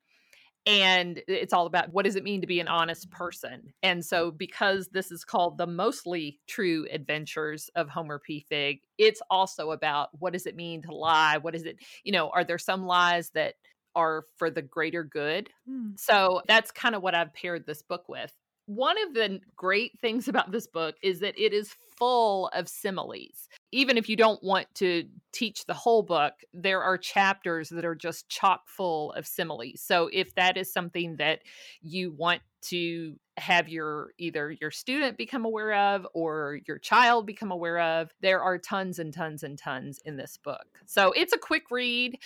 And it's all about what does it mean to be an honest person? And so because this is called The Mostly True Adventures of Homer P. Figg, it's also about what does it mean to lie? What is it? You know, are there some lies that are for the greater good? Mm. So that's kind of what I've paired this book with. One of the great things about this book is that it is full of similes. Even if you don't want to teach the whole book, there are chapters that are just chock full of similes. So if that is something that you want to have your either your student become aware of or your child become aware of, there are tons and tons and tons in this book. So it's a quick read,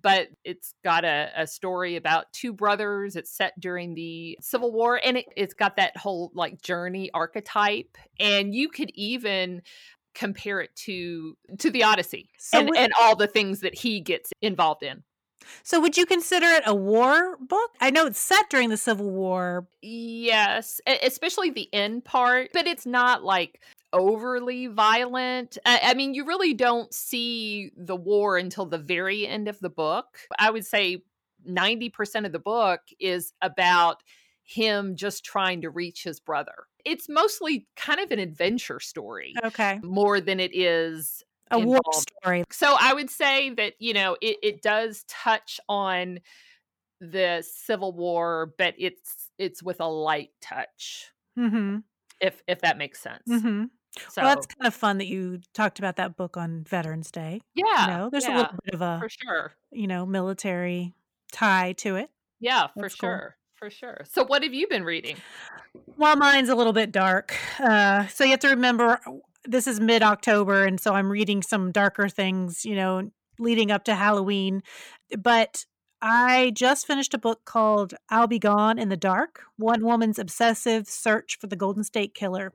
but it's got a, a story about two brothers. It's set during the Civil War, and it, it's got that whole like journey archetype. And you could even compare it to to the Odyssey so and, would- and all the things that he gets involved in. So would you consider it a war book? I know it's set during the Civil War. Yes, especially the end part, but it's not like overly violent. I mean, you really don't see the war until the very end of the book. I would say ninety percent of the book is about him just trying to reach his brother. It's mostly kind of an adventure story. Okay. More than it is a war story. So I would say that, you know, it, it does touch on the Civil War, but it's it's with a light touch, mm-hmm. if if that makes sense. Mm-hmm. So well, that's kind of fun that you talked about that book on Veterans Day. Yeah, you know, there's yeah, a little bit of a for sure, you know, military tie to it. Yeah, that's for sure. Cool. For sure. So what have you been reading? Well, mine's a little bit dark. Uh, so you have to remember, this is mid-October, and so I'm reading some darker things, you know, leading up to Halloween. But I just finished a book called I'll Be Gone in the Dark, One Woman's Obsessive Search for the Golden State Killer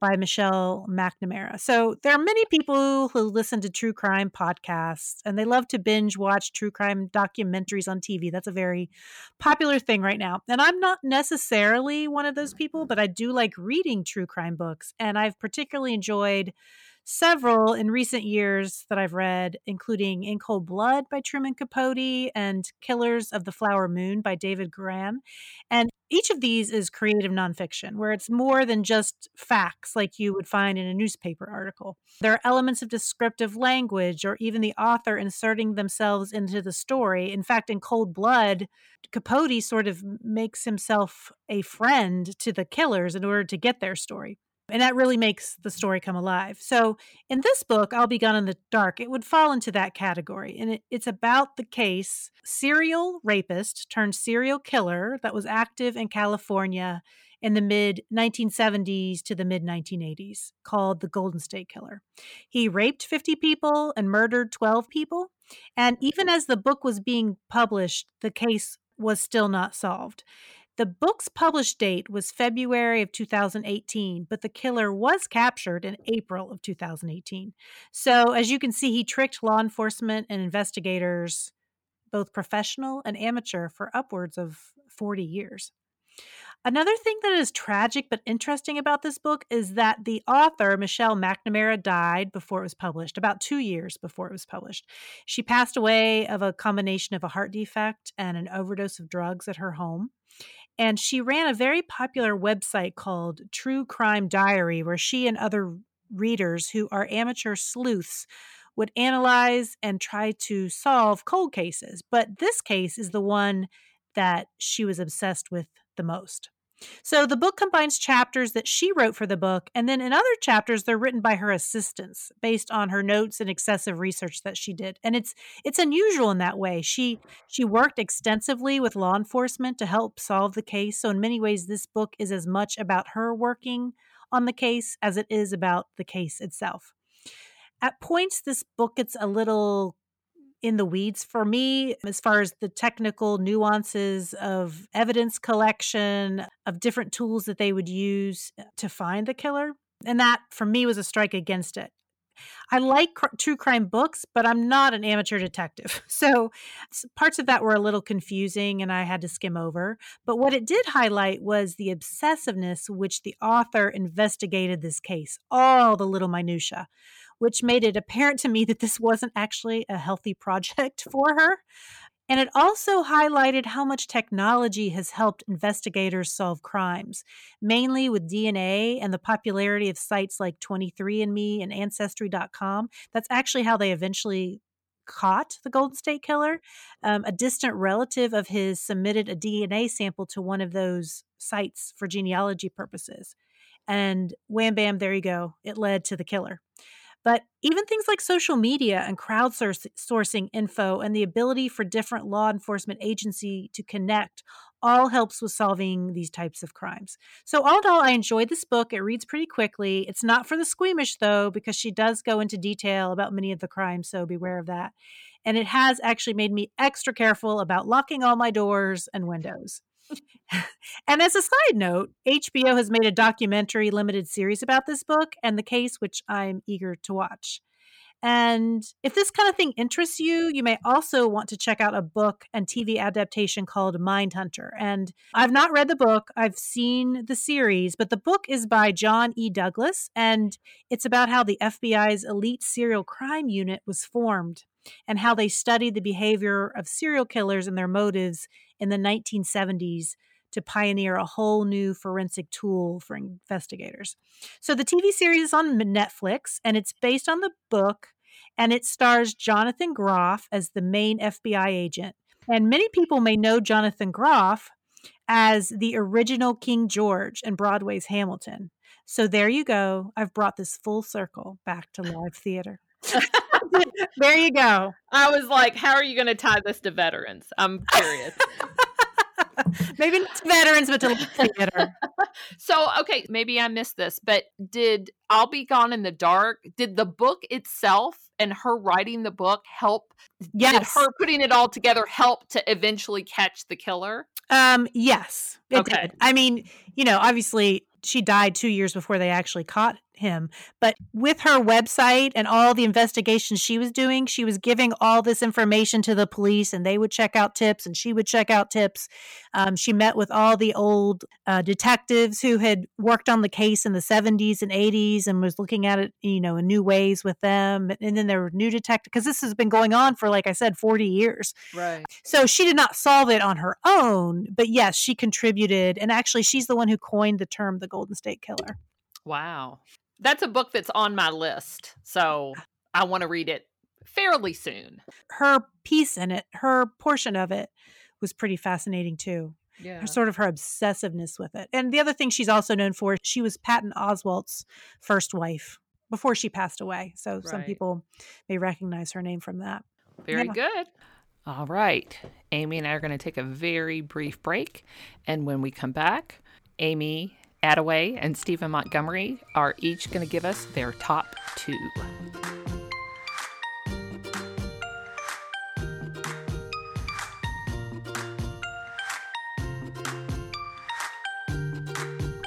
by Michelle McNamara. So there are many people who listen to true crime podcasts, and they love to binge watch true crime documentaries on T V. That's a very popular thing right now. And I'm not necessarily one of those people, but I do like reading true crime books. And I've particularly enjoyed several in recent years that I've read, including In Cold Blood by Truman Capote and Killers of the Flower Moon by David Graham. And each of these is creative nonfiction, where it's more than just facts like you would find in a newspaper article. There are elements of descriptive language or even the author inserting themselves into the story. In fact, in Cold Blood, Capote sort of makes himself a friend to the killers in order to get their story. And that really makes the story come alive. So in this book, I'll Be Gone in the Dark, it would fall into that category. And it, it's about the case, serial rapist turned serial killer that was active in California in the mid nineteen seventies to the mid nineteen eighties, called the Golden State Killer. He raped fifty people and murdered twelve people. And even as the book was being published, the case was still not solved. The book's published date was February of two thousand eighteen, but the killer was captured in April of two thousand eighteen. So as you can see, he tricked law enforcement and investigators, both professional and amateur, for upwards of forty years. Another thing that is tragic but interesting about this book is that the author, Michelle McNamara, died before it was published, about two years before it was published. She passed away of a combination of a heart defect and an overdose of drugs at her home. And she ran a very popular website called True Crime Diary, where she and other readers who are amateur sleuths would analyze and try to solve cold cases. But this case is the one that she was obsessed with the most. So the book combines chapters that she wrote for the book, and then in other chapters, they're written by her assistants based on her notes and excessive research that she did. And it's it's unusual in that way. She she worked extensively with law enforcement to help solve the case. So in many ways, this book is as much about her working on the case as it is about the case itself. At points, this book gets a little in the weeds for me, as far as the technical nuances of evidence collection, of different tools that they would use to find the killer. And that, for me, was a strike against it. I like cr- true crime books, but I'm not an amateur detective. So parts of that were a little confusing and I had to skim over. But what it did highlight was the obsessiveness which the author investigated this case, all the little minutiae, which made it apparent to me that this wasn't actually a healthy project for her. And it also highlighted how much technology has helped investigators solve crimes, mainly with D N A and the popularity of sites like twenty-three and me and Ancestry dot com. That's actually how they eventually caught the Golden State Killer. Um, a distant relative of his submitted a D N A sample to one of those sites for genealogy purposes. And wham, bam, there you go. It led to the killer. But even things like social media and crowdsourcing info and the ability for different law enforcement agencies to connect all helps with solving these types of crimes. So all in all, I enjoyed this book. It reads pretty quickly. It's not for the squeamish, though, because she does go into detail about many of the crimes, so beware of that. And it has actually made me extra careful about locking all my doors and windows. And as a side note, H B O has made a documentary limited series about this book and the case, which I'm eager to watch. And if this kind of thing interests you, you may also want to check out a book and T V adaptation called Mindhunter. And I've not read the book. I've seen the series, but the book is by John E. Douglas, and it's about how the F B I's elite serial crime unit was formed and how they studied the behavior of serial killers and their motives in the nineteen seventies to pioneer a whole new forensic tool for investigators. So the T V series is on Netflix, and it's based on the book, and it stars Jonathan Groff as the main F B I agent. And many people may know Jonathan Groff as the original King George in Broadway's Hamilton. So there you go. I've brought this full circle back to live theater. There you go. I was like, how are you going to tie this to veterans? I'm curious. Maybe not to veterans, but to theater. So, okay, maybe I missed this, but did I'll Be Gone in the Dark, did the book itself and her writing the book help? Yes. Did her putting it all together help to eventually catch the killer? Um, yes, it okay. did. I mean, you know, obviously she died two years before they actually caught him. But with her website and all the investigations she was doing, she was giving all this information to the police, and they would check out tips and she would check out tips. Um, she met with all the old uh, detectives who had worked on the case in the seventies and eighties and was looking at it, you know, in new ways with them. And then there were new detectives, because this has been going on for, like I said, forty years. Right. So she did not solve it on her own, but yes, she contributed. And actually, she's the one who coined the term the Golden State Killer. Wow. That's a book that's on my list, so I want to read it fairly soon. Her piece in it, her portion of it was pretty fascinating too. Yeah. Her, sort of her obsessiveness with it. And the other thing she's also known for, she was Patton Oswalt's first wife before she passed away. So right. Some people may recognize her name from that. Very yeah. good. All right. Amy and I are going to take a very brief break. And when we come back, Amy Attaway and Stephen Montgomery are each going to give us their top two.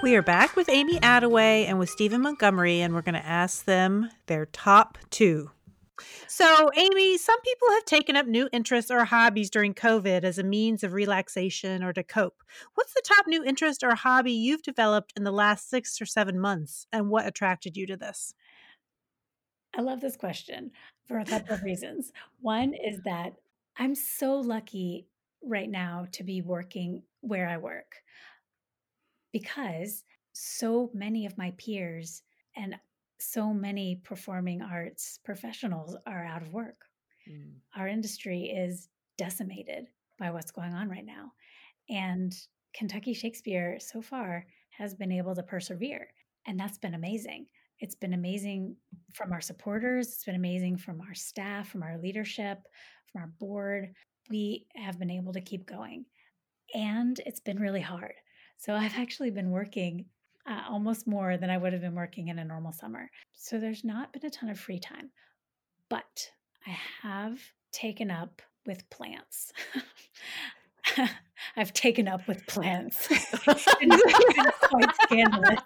We are back with Amy Attaway and with Stephen Montgomery, and we're going to ask them their top two. So, Amy, some people have taken up new interests or hobbies during COVID as a means of relaxation or to cope. What's the top new interest or hobby you've developed in the last six or seven months, and what attracted you to this? I love this question for a couple of reasons. One is that I'm so lucky right now to be working where I work, because so many of my peers and so many performing arts professionals are out of work. Mm. Our industry is decimated by what's going on right now. And Kentucky Shakespeare so far has been able to persevere. And that's been amazing. It's been amazing from our supporters. It's been amazing from our staff, from our leadership, from our board. We have been able to keep going. And it's been really hard. So I've actually been working uh, almost more than I would have been working in a normal summer. So there's not been a ton of free time. But I have taken up with plants. I've taken up with plants. It's quite scandalous.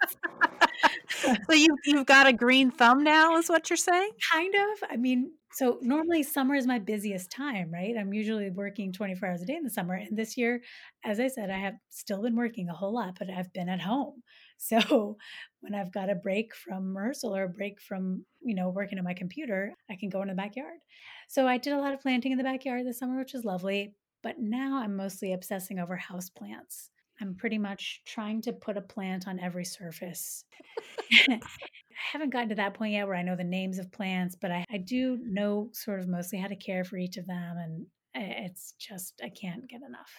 So you, you've got a green thumb now is what you're saying? Kind of. I mean, so normally summer is my busiest time, right? I'm usually working twenty-four hours a day in the summer. And this year, as I said, I have still been working a whole lot, but I've been at home. So when I've got a break from rehearsal or a break from, you know, working on my computer, I can go into the backyard. So I did a lot of planting in the backyard this summer, which was lovely. But now I'm mostly obsessing over houseplants. I'm pretty much trying to put a plant on every surface. I haven't gotten to that point yet where I know the names of plants, but I, I do know sort of mostly how to care for each of them. And it's just, I can't get enough.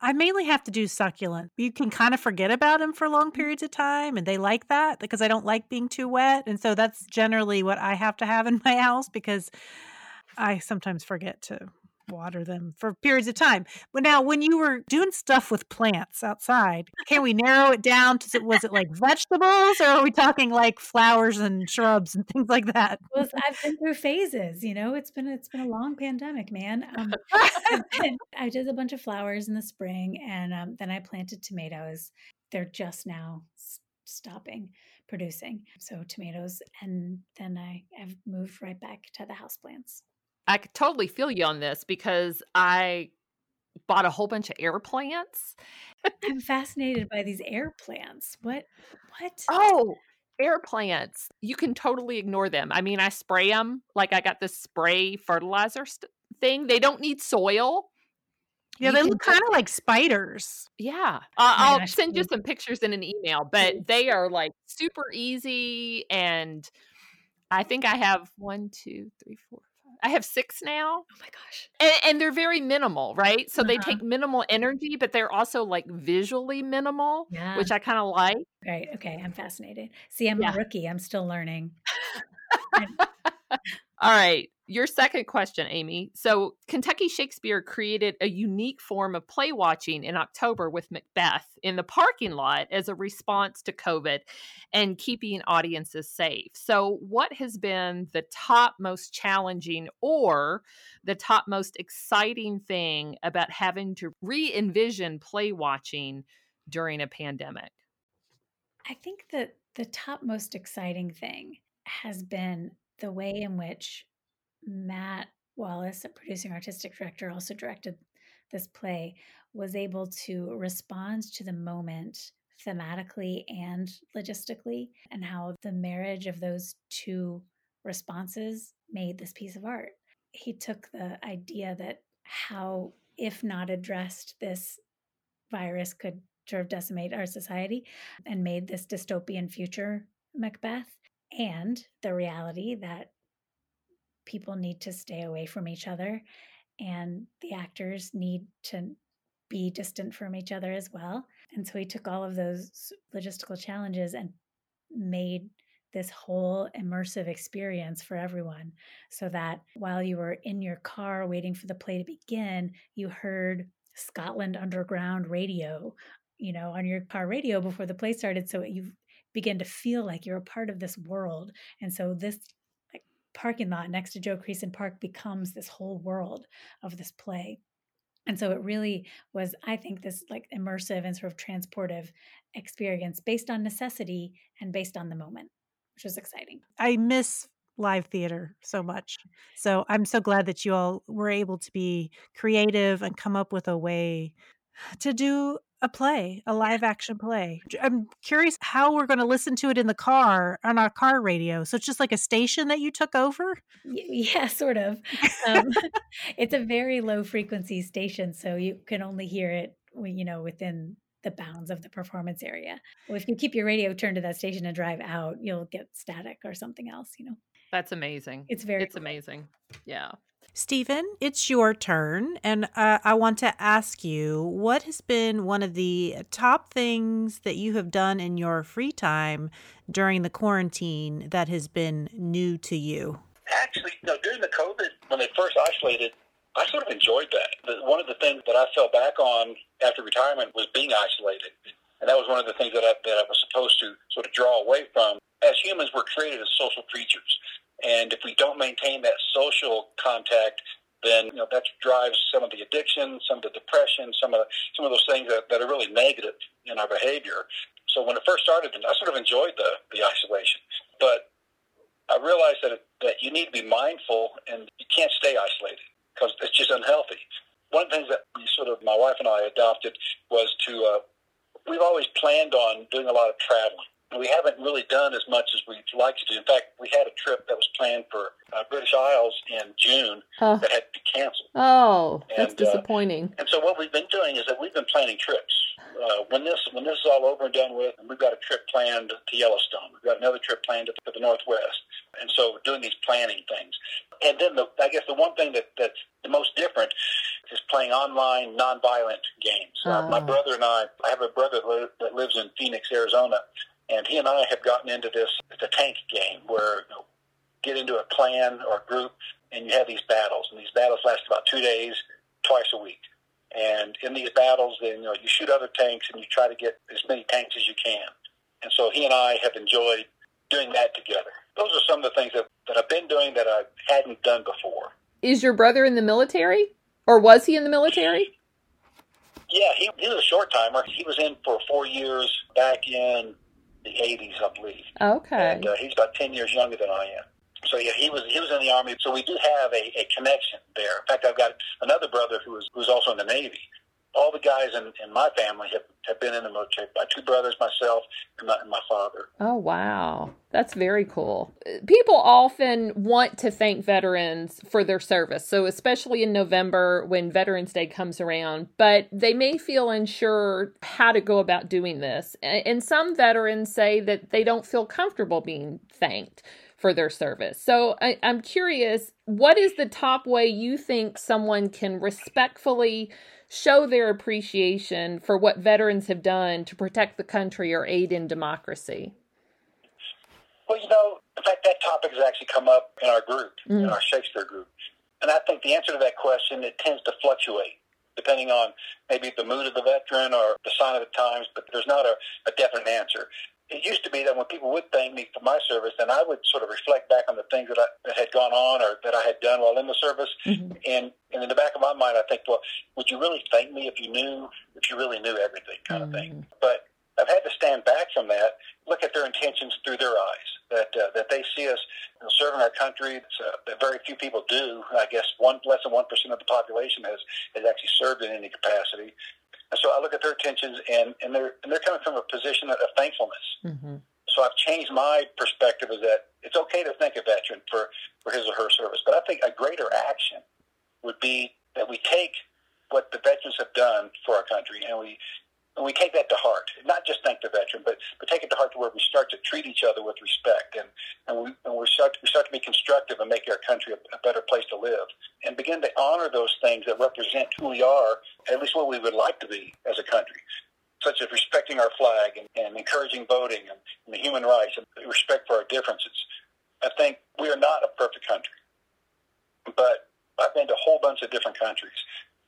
I mainly have to do succulent. You can kind of forget about them for long periods of time. And they like that because I don't like being too wet. And so that's generally what I have to have in my house because I sometimes forget to water them for periods of time. But now when you were doing stuff with plants outside, can we narrow it down to, was it like vegetables or are we talking like flowers and shrubs and things like that? Well, I've been through phases, you know, it's been, it's been a long pandemic, man. Um, been, I did a bunch of flowers in the spring and um, then I planted tomatoes. They're just now s- stopping producing. So tomatoes. And then I, I've moved right back to the houseplants. I could totally feel you on this because I bought a whole bunch of air plants. I'm fascinated by these air plants. What? What? Oh, air plants. You can totally ignore them. I mean, I spray them. Like I got this spray fertilizer st- thing. They don't need soil. Yeah, you they look kind of like spiders. Yeah. Uh, I'll gosh, send you some pictures in an email, but they are like super easy. And I think I have one, two, three, four. I have six now. Oh my gosh. And, and they're very minimal, right? So uh-huh. They take minimal energy, but they're also like visually minimal, yeah. Which I kind of like. Right. Okay. I'm fascinated. See, I'm yeah. a rookie. I'm still learning. All right. Your second question, Amy. So Kentucky Shakespeare created a unique form of play watching in October with Macbeth in the parking lot as a response to COVID and keeping audiences safe. So what has been the top most challenging or the top most exciting thing about having to re-envision play watching during a pandemic? I think that the top most exciting thing has been the way in which Matt Wallace, a producing artistic director, also directed this play, was able to respond to the moment thematically and logistically, and how the marriage of those two responses made this piece of art. He took the idea that how, if not addressed, this virus could sort of decimate our society and made this dystopian future Macbeth, and the reality that people need to stay away from each other and the actors need to be distant from each other as well. And so he took all of those logistical challenges and made this whole immersive experience for everyone so that while you were in your car waiting for the play to begin, you heard Scotland Underground radio, you know, on your car radio before the play started. So you begin to feel like you're a part of this world. And so this parking lot next to Joe Creason Park becomes this whole world of this play. And so it really was, I think, this like immersive and sort of transportive experience based on necessity and based on the moment, which was exciting. I miss live theater so much. So I'm so glad that you all were able to be creative and come up with a way to do a play, a live action play. I'm curious how we're going to listen to it in the car on our car radio. So it's just like a station that you took over? Yeah, sort of. Um, it's a very low frequency station. So you can only hear it, you know, within the bounds of the performance area. Well, if you keep your radio turned to that station and drive out, you'll get static or something else, you know. That's amazing. It's very, it's cool. Amazing. Yeah. Stephen, it's your turn, and uh, I want to ask you, what has been one of the top things that you have done in your free time during the quarantine that has been new to you? Actually, you know, during the COVID, when they first isolated, I sort of enjoyed that. One of the things that I fell back on after retirement was being isolated, and that was one of the things that I, that I was supposed to sort of draw away from. As humans, we're created as social creatures. And if we don't maintain that social contact, then you know that drives some of the addiction, some of the depression, some of the, some of those things that, that are really negative in our behavior. So when it first started, I sort of enjoyed the, the isolation. But I realized that it, that you need to be mindful, and you can't stay isolated because it's just unhealthy. One of the things that we sort of my wife and I adopted was to uh, we've always planned on doing a lot of traveling. We haven't really done as much as we'd like to do. In fact, we had a trip that was planned for uh, British Isles in June oh. that had to be canceled. Oh, and, that's disappointing. Uh, and so what we've been doing is that we've been planning trips. Uh, when this when this is all over and done with, and we've got a trip planned to Yellowstone. We've got another trip planned to, to the Northwest. And so we're doing these planning things. And then the, I guess the one thing that, that's the most different is playing online nonviolent games. Oh. Uh, my brother and I, I have a brother that lives in Phoenix, Arizona. And he and I have gotten into this, the tank game, where you know, get into a clan or group, and you have these battles. And these battles last about two days, twice a week. And in these battles, then you know, you shoot other tanks, and you try to get as many tanks as you can. And so he and I have enjoyed doing that together. Those are some of the things that, that I've been doing that I hadn't done before. Is your brother in the military? Or was he in the military? Yeah, he, he was a short-timer. He was in for four years back in the eighties, I believe. Okay. And uh, he's about ten years younger than I am. So yeah, he was he was in the Army. So we do have a, a connection there. In fact, I've got another brother who is who's also in the Navy. All the guys in, in my family have, have been in the military. My two brothers, myself, and my, and my father. Oh, wow. That's very cool. People often want to thank veterans for their service, so especially in November when Veterans Day comes around, but they may feel unsure how to go about doing this. And some veterans say that they don't feel comfortable being thanked for their service. So I, I'm curious, what is the top way you think someone can respectfully show their appreciation for what veterans have done to protect the country or aid in democracy? Well, you know, in fact, that topic has actually come up in our group, mm. in our Shakespeare group. And I think the answer to that question, it tends to fluctuate depending on maybe the mood of the veteran or the sign of the times, but there's not a, a definite answer. It used to be that when people would thank me for my service, then I would sort of reflect back on the things that, I, that had gone on or that I had done while in the service. Mm-hmm. And, and in the back of my mind, I think, well, would you really thank me if you knew, if you really knew everything kind mm-hmm. of thing? But I've had to stand back from that, look at their intentions through their eyes, that uh, that they see us you know, serving our country, uh, that very few people do. I guess one less than one percent of the population has, has actually served in any capacity. So I look at their intentions, and, and they're and they're coming from a position of thankfulness. Mm-hmm. So I've changed my perspective is that it's okay to thank a veteran for, for his or her service. But I think a greater action would be that we take what the veterans have done for our country, and we and we take that to heart. Not just thank the veteran, but, but take it to heart to where we start to treat each other with respect, and, and, we, and we, start to, we start to be constructive and make our country a, a better place to live, and begin to honor those things that represent who we are, at least what we would like to be as a country, such as respecting our flag and, and encouraging voting and, and the human rights and respect for our differences. I think we are not a perfect country, but I've been to a whole bunch of different countries,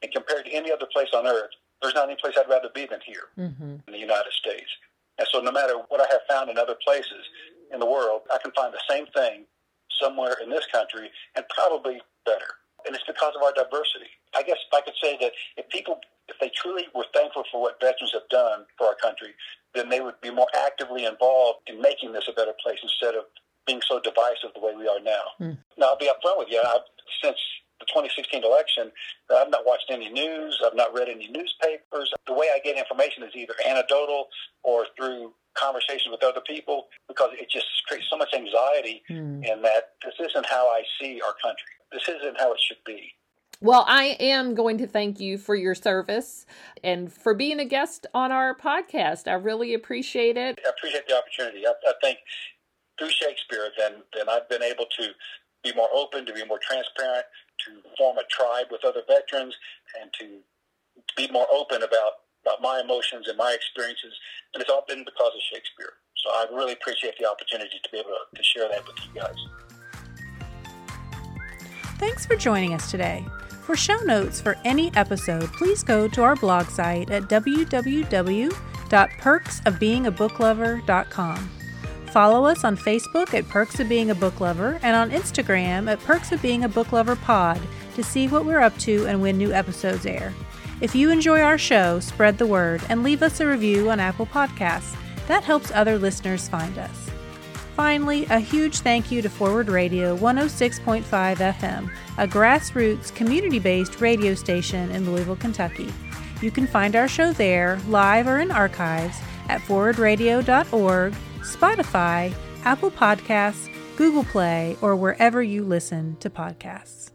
and compared to any other place on earth, there's not any place I'd rather be than here mm-hmm. in the United States. And so no matter what I have found in other places in the world, I can find the same thing somewhere in this country and probably better. And it's because of our diversity. I guess if I could say that if people, if they truly were thankful for what veterans have done for our country, then they would be more actively involved in making this a better place instead of being so divisive the way we are now. Mm. Now, I'll be upfront with you. I've, since the twenty sixteen election, I've not watched any news. I've not read any newspapers. The way I get information is either anecdotal or through conversations with other people, because it just creates so much anxiety mm. in that this isn't how I see our country. This isn't how it should be. Well, I am going to thank you for your service and for being a guest on our podcast. I really appreciate it. I appreciate the opportunity. I, I think through Shakespeare, then, then I've been able to be more open, to be more transparent, to form a tribe with other veterans and to be more open about, about my emotions and my experiences. And it's all been because of Shakespeare. So I really appreciate the opportunity to be able to, to share that with you guys. Thanks for joining us today. For show notes for any episode, please go to our blog site at w w w dot perks of being a book lover dot com. Follow us on Facebook at Perks of Being a Book Lover and on Instagram at Perks of Being a Book Lover Pod to see what we're up to and when new episodes air. If you enjoy our show, spread the word and leave us a review on Apple Podcasts. That helps other listeners find us. Finally, a huge thank you to Forward Radio one oh six point five F M, a grassroots, community-based radio station in Louisville, Kentucky. You can find our show there, live or in archives, at forward radio dot org, Spotify, Apple Podcasts, Google Play, or wherever you listen to podcasts.